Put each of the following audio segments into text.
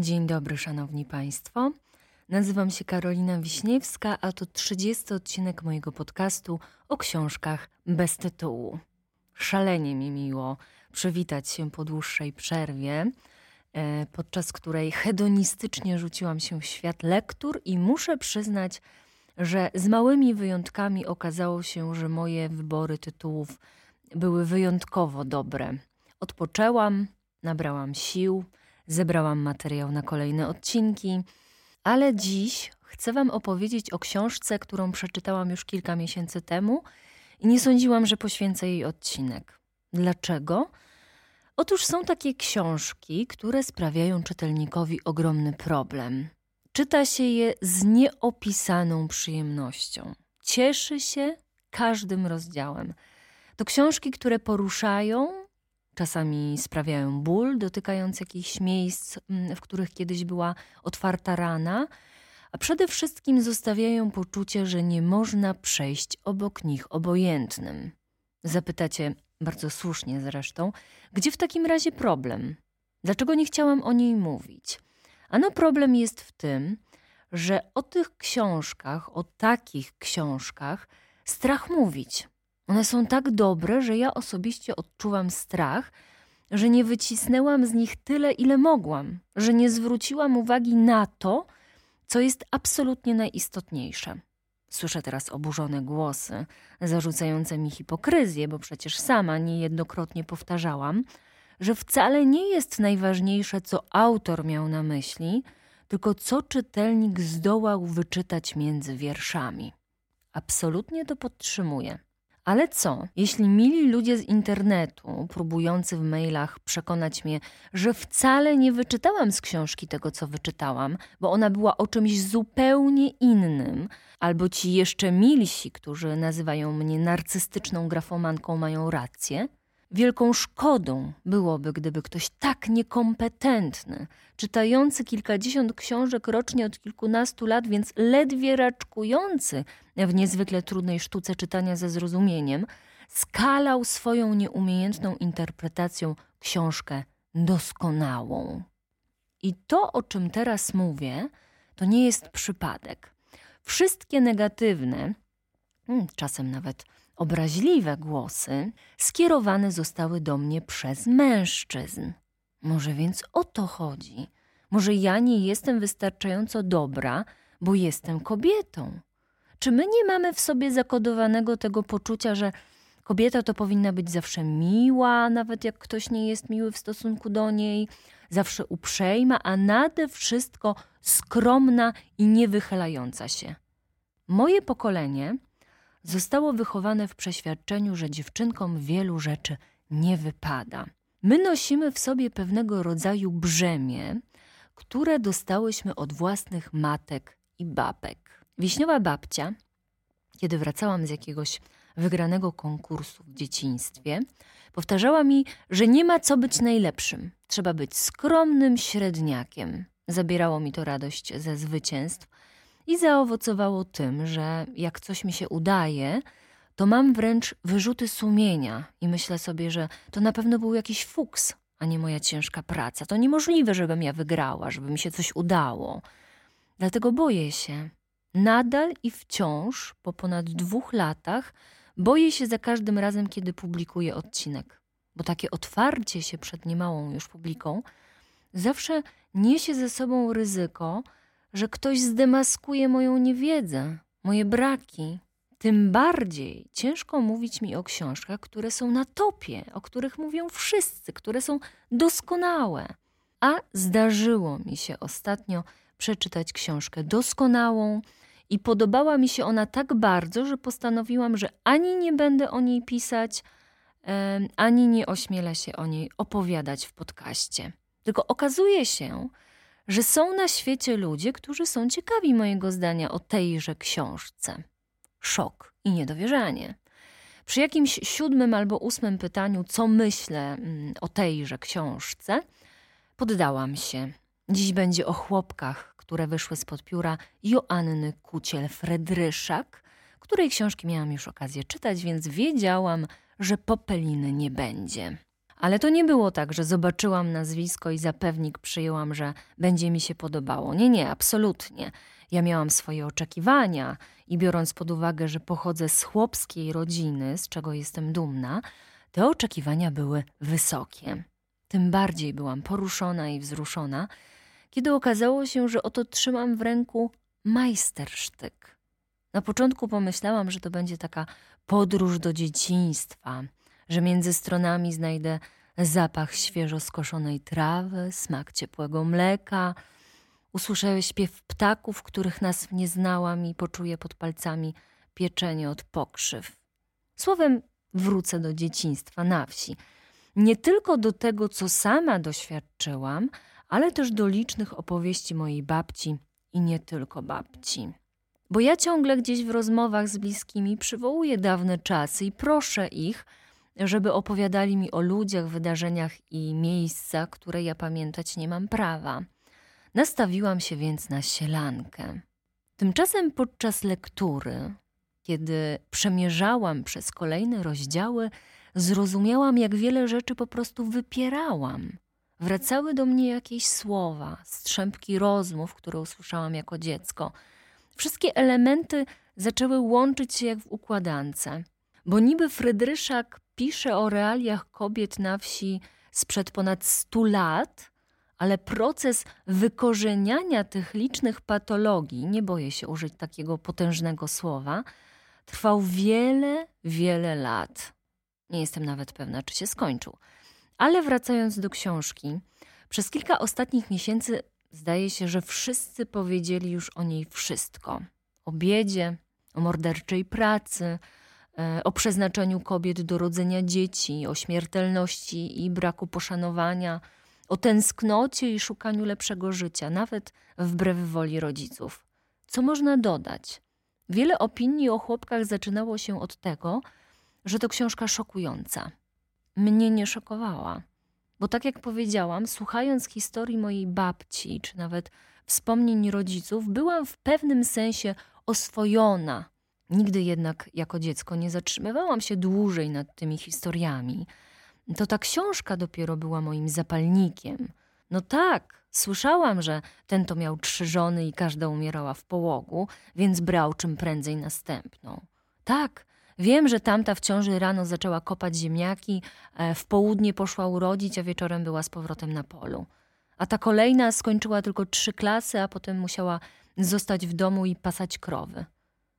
Dzień dobry, szanowni państwo. Nazywam się Karolina Wiśniewska, a to 30. odcinek mojego podcastu o książkach bez tytułu. Szalenie mi miło przywitać się po dłuższej przerwie, podczas której hedonistycznie rzuciłam się w świat lektur i muszę przyznać, że z małymi wyjątkami okazało się, że moje wybory tytułów były wyjątkowo dobre. Odpoczęłam, nabrałam sił, zebrałam materiał na kolejne odcinki, ale dziś chcę wam opowiedzieć o książce, którą przeczytałam już kilka miesięcy temu i nie sądziłam, że poświęcę jej odcinek. Dlaczego? Otóż są takie książki, które sprawiają czytelnikowi ogromny problem. Czyta się je z nieopisaną przyjemnością. Cieszy się każdym rozdziałem. To książki, które poruszają, czasami sprawiają ból, dotykając jakichś miejsc, w których kiedyś była otwarta rana, a przede wszystkim zostawiają poczucie, że nie można przejść obok nich obojętnym. Zapytacie, bardzo słusznie zresztą, gdzie w takim razie problem? Dlaczego nie chciałam o niej mówić? Ano problem jest w tym, że o tych książkach, o takich książkach strach mówić. One są tak dobre, że ja osobiście odczuwam strach, że nie wycisnęłam z nich tyle, ile mogłam, że nie zwróciłam uwagi na to, co jest absolutnie najistotniejsze. Słyszę teraz oburzone głosy, zarzucające mi hipokryzję, bo przecież sama niejednokrotnie powtarzałam, że wcale nie jest najważniejsze, co autor miał na myśli, tylko co czytelnik zdołał wyczytać między wierszami. Absolutnie to podtrzymuję. Ale co, jeśli mili ludzie z internetu, próbujący w mailach przekonać mnie, że wcale nie wyczytałam z książki tego, co wyczytałam, bo ona była o czymś zupełnie innym, albo ci jeszcze milsi, którzy nazywają mnie narcystyczną grafomanką, mają rację? Wielką szkodą byłoby, gdyby ktoś tak niekompetentny, czytający kilkadziesiąt książek rocznie od kilkunastu lat, więc ledwie raczkujący w niezwykle trudnej sztuce czytania ze zrozumieniem, skalał swoją nieumiejętną interpretacją książkę doskonałą. I to, o czym teraz mówię, to nie jest przypadek. Wszystkie negatywne, czasem nawet obraźliwe głosy skierowane zostały do mnie przez mężczyzn. Może więc o to chodzi? Może ja nie jestem wystarczająco dobra, bo jestem kobietą? Czy my nie mamy w sobie zakodowanego tego poczucia, że kobieta to powinna być zawsze miła, nawet jak ktoś nie jest miły w stosunku do niej, zawsze uprzejma, a nade wszystko skromna i niewychylająca się? Moje pokolenie zostało wychowane w przeświadczeniu, że dziewczynkom wielu rzeczy nie wypada. My nosimy w sobie pewnego rodzaju brzemię, które dostałyśmy od własnych matek i babek. Wiśniowa babcia, kiedy wracałam z jakiegoś wygranego konkursu w dzieciństwie, powtarzała mi, że nie ma co być najlepszym. Trzeba być skromnym średniakiem. Zabierało mi to radość ze zwycięstw, i zaowocowało tym, że jak coś mi się udaje, to mam wręcz wyrzuty sumienia i myślę sobie, że to na pewno był jakiś fuks, a nie moja ciężka praca. To niemożliwe, żebym ja wygrała, żeby mi się coś udało. Dlatego boję się. Nadal i wciąż, po ponad 2 latach, boję się za każdym razem, kiedy publikuję odcinek. Bo takie otwarcie się przed niemałą już publiką zawsze niesie ze sobą ryzyko, że ktoś zdemaskuje moją niewiedzę, moje braki. Tym bardziej ciężko mówić mi o książkach, które są na topie, o których mówią wszyscy, które są doskonałe. A zdarzyło mi się ostatnio przeczytać książkę doskonałą i podobała mi się ona tak bardzo, że postanowiłam, że ani nie będę o niej pisać, ani nie ośmielę się o niej opowiadać w podcaście. Tylko okazuje się, że są na świecie ludzie, którzy są ciekawi mojego zdania o tejże książce. Szok i niedowierzanie. Przy jakimś 7. albo 8. pytaniu, co myślę o tejże książce, poddałam się. Dziś będzie o Chłopkach, które wyszły spod pióra Joanny Kuciel-Frydryszak, której książki miałam już okazję czytać, więc wiedziałam, że popeliny nie będzie. Ale to nie było tak, że zobaczyłam nazwisko i za pewnik przyjęłam, że będzie mi się podobało. Nie, nie, absolutnie. Ja miałam swoje oczekiwania i biorąc pod uwagę, że pochodzę z chłopskiej rodziny, z czego jestem dumna, te oczekiwania były wysokie. Tym bardziej byłam poruszona i wzruszona, kiedy okazało się, że oto trzymam w ręku majstersztyk. Na początku pomyślałam, że to będzie taka podróż do dzieciństwa, że między stronami znajdę zapach świeżo skoszonej trawy, smak ciepłego mleka, usłyszę śpiew ptaków, których nazw nie znałam i poczuję pod palcami pieczenie od pokrzyw. Słowem, wrócę do dzieciństwa na wsi. Nie tylko do tego, co sama doświadczyłam, ale też do licznych opowieści mojej babci i nie tylko babci. Bo ja ciągle gdzieś w rozmowach z bliskimi przywołuję dawne czasy i proszę ich, żeby opowiadali mi o ludziach, wydarzeniach i miejscach, które ja pamiętać nie mam prawa. Nastawiłam się więc na sielankę. Tymczasem podczas lektury, kiedy przemierzałam przez kolejne rozdziały, zrozumiałam, jak wiele rzeczy po prostu wypierałam. Wracały do mnie jakieś słowa, strzępki rozmów, które usłyszałam jako dziecko. Wszystkie elementy zaczęły łączyć się jak w układance. Bo niby Frydryszak pisze o realiach kobiet na wsi sprzed ponad 100 lat, ale proces wykorzeniania tych licznych patologii, nie boję się użyć takiego potężnego słowa, trwał wiele, wiele lat. Nie jestem nawet pewna, czy się skończył. Ale wracając do książki, przez kilka ostatnich miesięcy zdaje się, że wszyscy powiedzieli już o niej wszystko. O biedzie, o morderczej pracy, o przeznaczeniu kobiet do rodzenia dzieci, o śmiertelności i braku poszanowania, o tęsknocie i szukaniu lepszego życia, nawet wbrew woli rodziców. Co można dodać? Wiele opinii o chłopkach zaczynało się od tego, że to książka szokująca. Mnie nie szokowała, bo tak jak powiedziałam, słuchając historii mojej babci, czy nawet wspomnień rodziców, byłam w pewnym sensie oswojona. Nigdy jednak jako dziecko nie zatrzymywałam się dłużej nad tymi historiami. To ta książka dopiero była moim zapalnikiem. No tak, słyszałam, że ten to miał 3 żony i każda umierała w połogu, więc brał czym prędzej następną. Tak, wiem, że tamta w ciąży rano zaczęła kopać ziemniaki, w południe poszła urodzić, a wieczorem była z powrotem na polu. A ta kolejna skończyła tylko 3 klasy, a potem musiała zostać w domu i pasać krowy.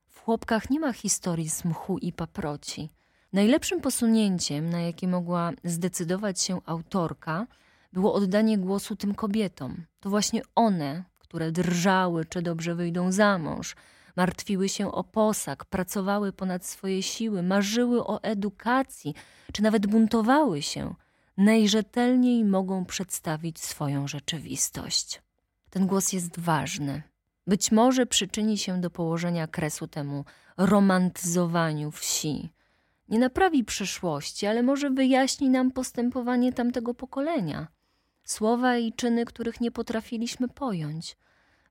W chłopkach nie ma historii z mchu i paproci. Najlepszym posunięciem, na jakie mogła zdecydować się autorka, było oddanie głosu tym kobietom. To właśnie one, które drżały, czy dobrze wyjdą za mąż, martwiły się o posag, pracowały ponad swoje siły, marzyły o edukacji, czy nawet buntowały się, najrzetelniej mogą przedstawić swoją rzeczywistość. Ten głos jest ważny. Być może przyczyni się do położenia kresu temu romantyzowaniu wsi. Nie naprawi przyszłości, ale może wyjaśni nam postępowanie tamtego pokolenia. Słowa i czyny, których nie potrafiliśmy pojąć.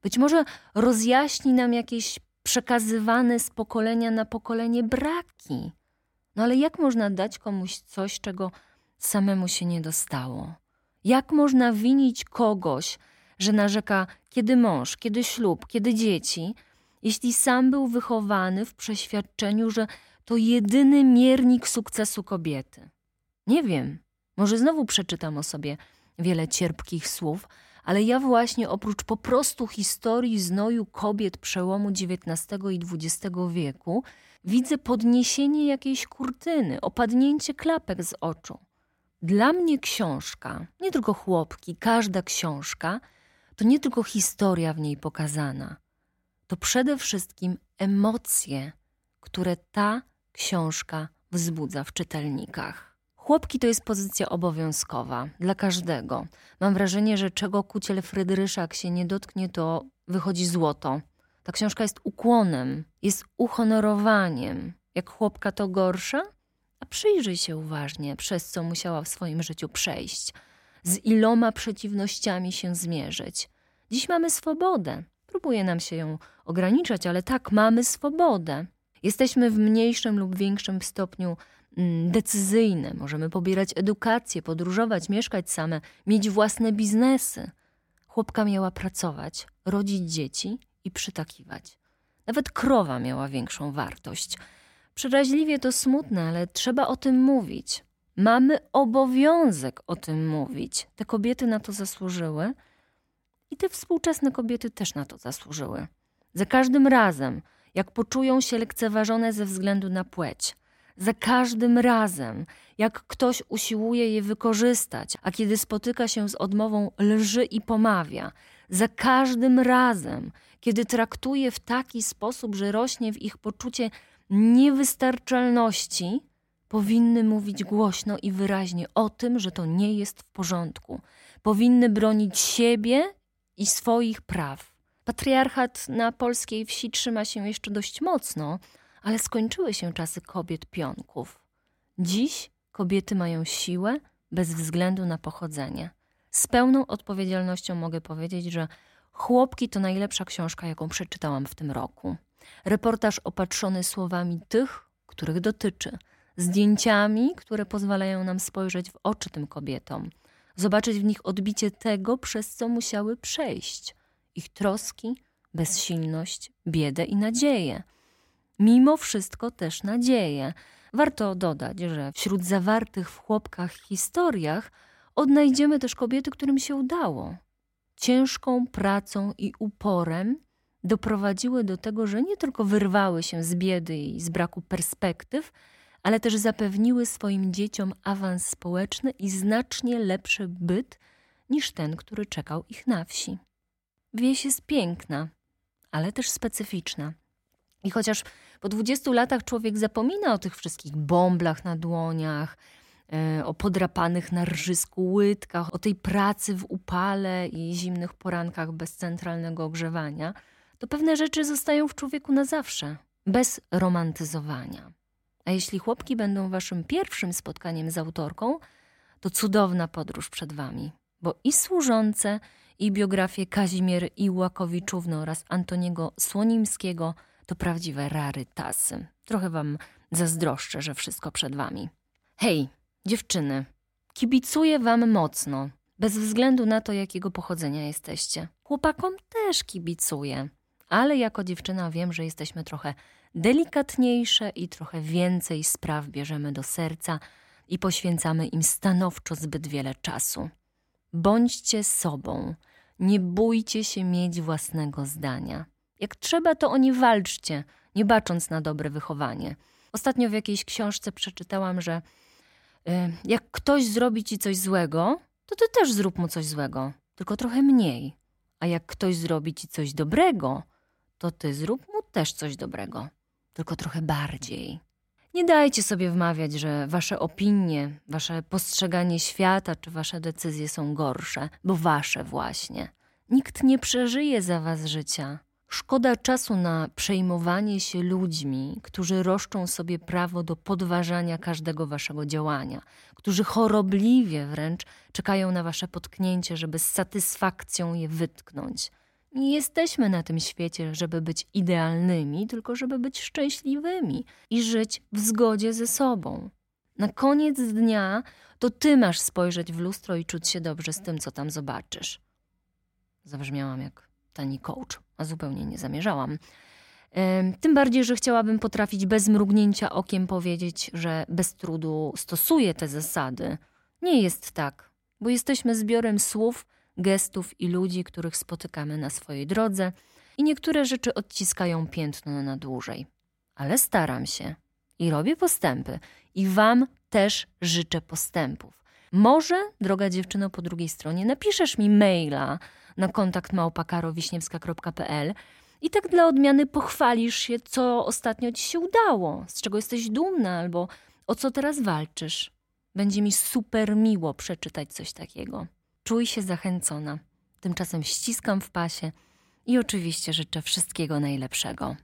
Być może rozjaśni nam jakieś przekazywane z pokolenia na pokolenie braki. No ale jak można dać komuś coś, czego samemu się nie dostało? Jak można winić kogoś, że narzeka kiedy mąż, kiedy ślub, kiedy dzieci, jeśli sam był wychowany w przeświadczeniu, że to jedyny miernik sukcesu kobiety? Nie wiem, może znowu przeczytam o sobie wiele cierpkich słów, ale ja właśnie oprócz po prostu historii znoju kobiet przełomu XIX i XX wieku widzę podniesienie jakiejś kurtyny, opadnięcie klapek z oczu. Dla mnie książka, nie tylko chłopki, każda książka, to nie tylko historia w niej pokazana. To przede wszystkim emocje, które ta książka wzbudza w czytelnikach. Chłopki to jest pozycja obowiązkowa dla każdego. Mam wrażenie, że czego Kuciel-Frydryszak się nie dotknie, to wychodzi złoto. Ta książka jest ukłonem, jest uhonorowaniem. Jak chłopka to gorsza? A przyjrzyj się uważnie, przez co musiała w swoim życiu przejść. Z iloma przeciwnościami się zmierzyć. Dziś mamy swobodę. Próbuje nam się ją ograniczać, ale tak, mamy swobodę. Jesteśmy w mniejszym lub większym stopniu decyzyjne. Możemy pobierać edukację, podróżować, mieszkać same, mieć własne biznesy. Chłopka miała pracować, rodzić dzieci i przytakiwać. Nawet krowa miała większą wartość. Przeraźliwie to smutne, ale trzeba o tym mówić. Mamy obowiązek o tym mówić. Te kobiety na to zasłużyły i te współczesne kobiety też na to zasłużyły. Za każdym razem, jak poczują się lekceważone ze względu na płeć, za każdym razem, jak ktoś usiłuje je wykorzystać, a kiedy spotyka się z odmową, lży i pomawia, za każdym razem, kiedy traktuje w taki sposób, że rośnie w ich poczucie niewystarczalności, powinny mówić głośno i wyraźnie o tym, że to nie jest w porządku. Powinny bronić siebie i swoich praw. Patriarchat na polskiej wsi trzyma się jeszcze dość mocno, ale skończyły się czasy kobiet pionków. Dziś kobiety mają siłę bez względu na pochodzenie. Z pełną odpowiedzialnością mogę powiedzieć, że Chłopki to najlepsza książka, jaką przeczytałam w tym roku. Reportaż opatrzony słowami tych, których dotyczy. Zdjęciami, które pozwalają nam spojrzeć w oczy tym kobietom. Zobaczyć w nich odbicie tego, przez co musiały przejść. Ich troski, bezsilność, biedę i nadzieję. Mimo wszystko też nadzieję. Warto dodać, że wśród zawartych w Chłopkach historiach odnajdziemy też kobiety, którym się udało. Ciężką pracą i uporem doprowadziły do tego, że nie tylko wyrwały się z biedy i z braku perspektyw, ale też zapewniły swoim dzieciom awans społeczny i znacznie lepszy byt niż ten, który czekał ich na wsi. Wieś jest piękna, ale też specyficzna. I chociaż po 20 latach człowiek zapomina o tych wszystkich bąblach na dłoniach, o podrapanych na rżyzku łydkach, o tej pracy w upale i zimnych porankach bez centralnego ogrzewania, to pewne rzeczy zostają w człowieku na zawsze, bez romantyzowania. A jeśli Chłopki będą waszym pierwszym spotkaniem z autorką, to cudowna podróż przed wami, bo i służące, i biografie Kazimiery Iłłakowiczówny oraz Antoniego Słonimskiego to prawdziwe rarytasy. Trochę wam zazdroszczę, że wszystko przed wami. Hej, dziewczyny, kibicuję wam mocno, bez względu na to, jakiego pochodzenia jesteście. Chłopakom też kibicuję, ale jako dziewczyna wiem, że jesteśmy trochę delikatniejsze i trochę więcej spraw bierzemy do serca i poświęcamy im stanowczo zbyt wiele czasu. Bądźcie sobą, nie bójcie się mieć własnego zdania. Jak trzeba, to o nie walczcie, nie bacząc na dobre wychowanie. Ostatnio w jakiejś książce przeczytałam, że jak ktoś zrobi ci coś złego, to ty też zrób mu coś złego, tylko trochę mniej. A jak ktoś zrobi ci coś dobrego, to ty zrób mu też coś dobrego, tylko trochę bardziej. Nie dajcie sobie wmawiać, że wasze opinie, wasze postrzeganie świata czy wasze decyzje są gorsze, bo wasze właśnie. Nikt nie przeżyje za was życia. Szkoda czasu na przejmowanie się ludźmi, którzy roszczą sobie prawo do podważania każdego waszego działania, którzy chorobliwie wręcz czekają na wasze potknięcie, żeby z satysfakcją je wytknąć. Nie jesteśmy na tym świecie, żeby być idealnymi, tylko żeby być szczęśliwymi i żyć w zgodzie ze sobą. Na koniec dnia to ty masz spojrzeć w lustro i czuć się dobrze z tym, co tam zobaczysz. Zabrzmiałam jak tani coach, a zupełnie nie zamierzałam. Tym bardziej, że chciałabym potrafić bez mrugnięcia okiem powiedzieć, że bez trudu stosuję te zasady. Nie jest tak, bo jesteśmy zbiorem słów, gestów i ludzi, których spotykamy na swojej drodze i niektóre rzeczy odciskają piętno na dłużej. Ale staram się i robię postępy i wam też życzę postępów. Może, droga dziewczyno po drugiej stronie, napiszesz mi maila na kontakt@karowiśniewska.pl i tak dla odmiany pochwalisz się, co ostatnio ci się udało, z czego jesteś dumna albo o co teraz walczysz. Będzie mi super miło przeczytać coś takiego. Czuj się zachęcona. Tymczasem ściskam w pasie i oczywiście życzę wszystkiego najlepszego.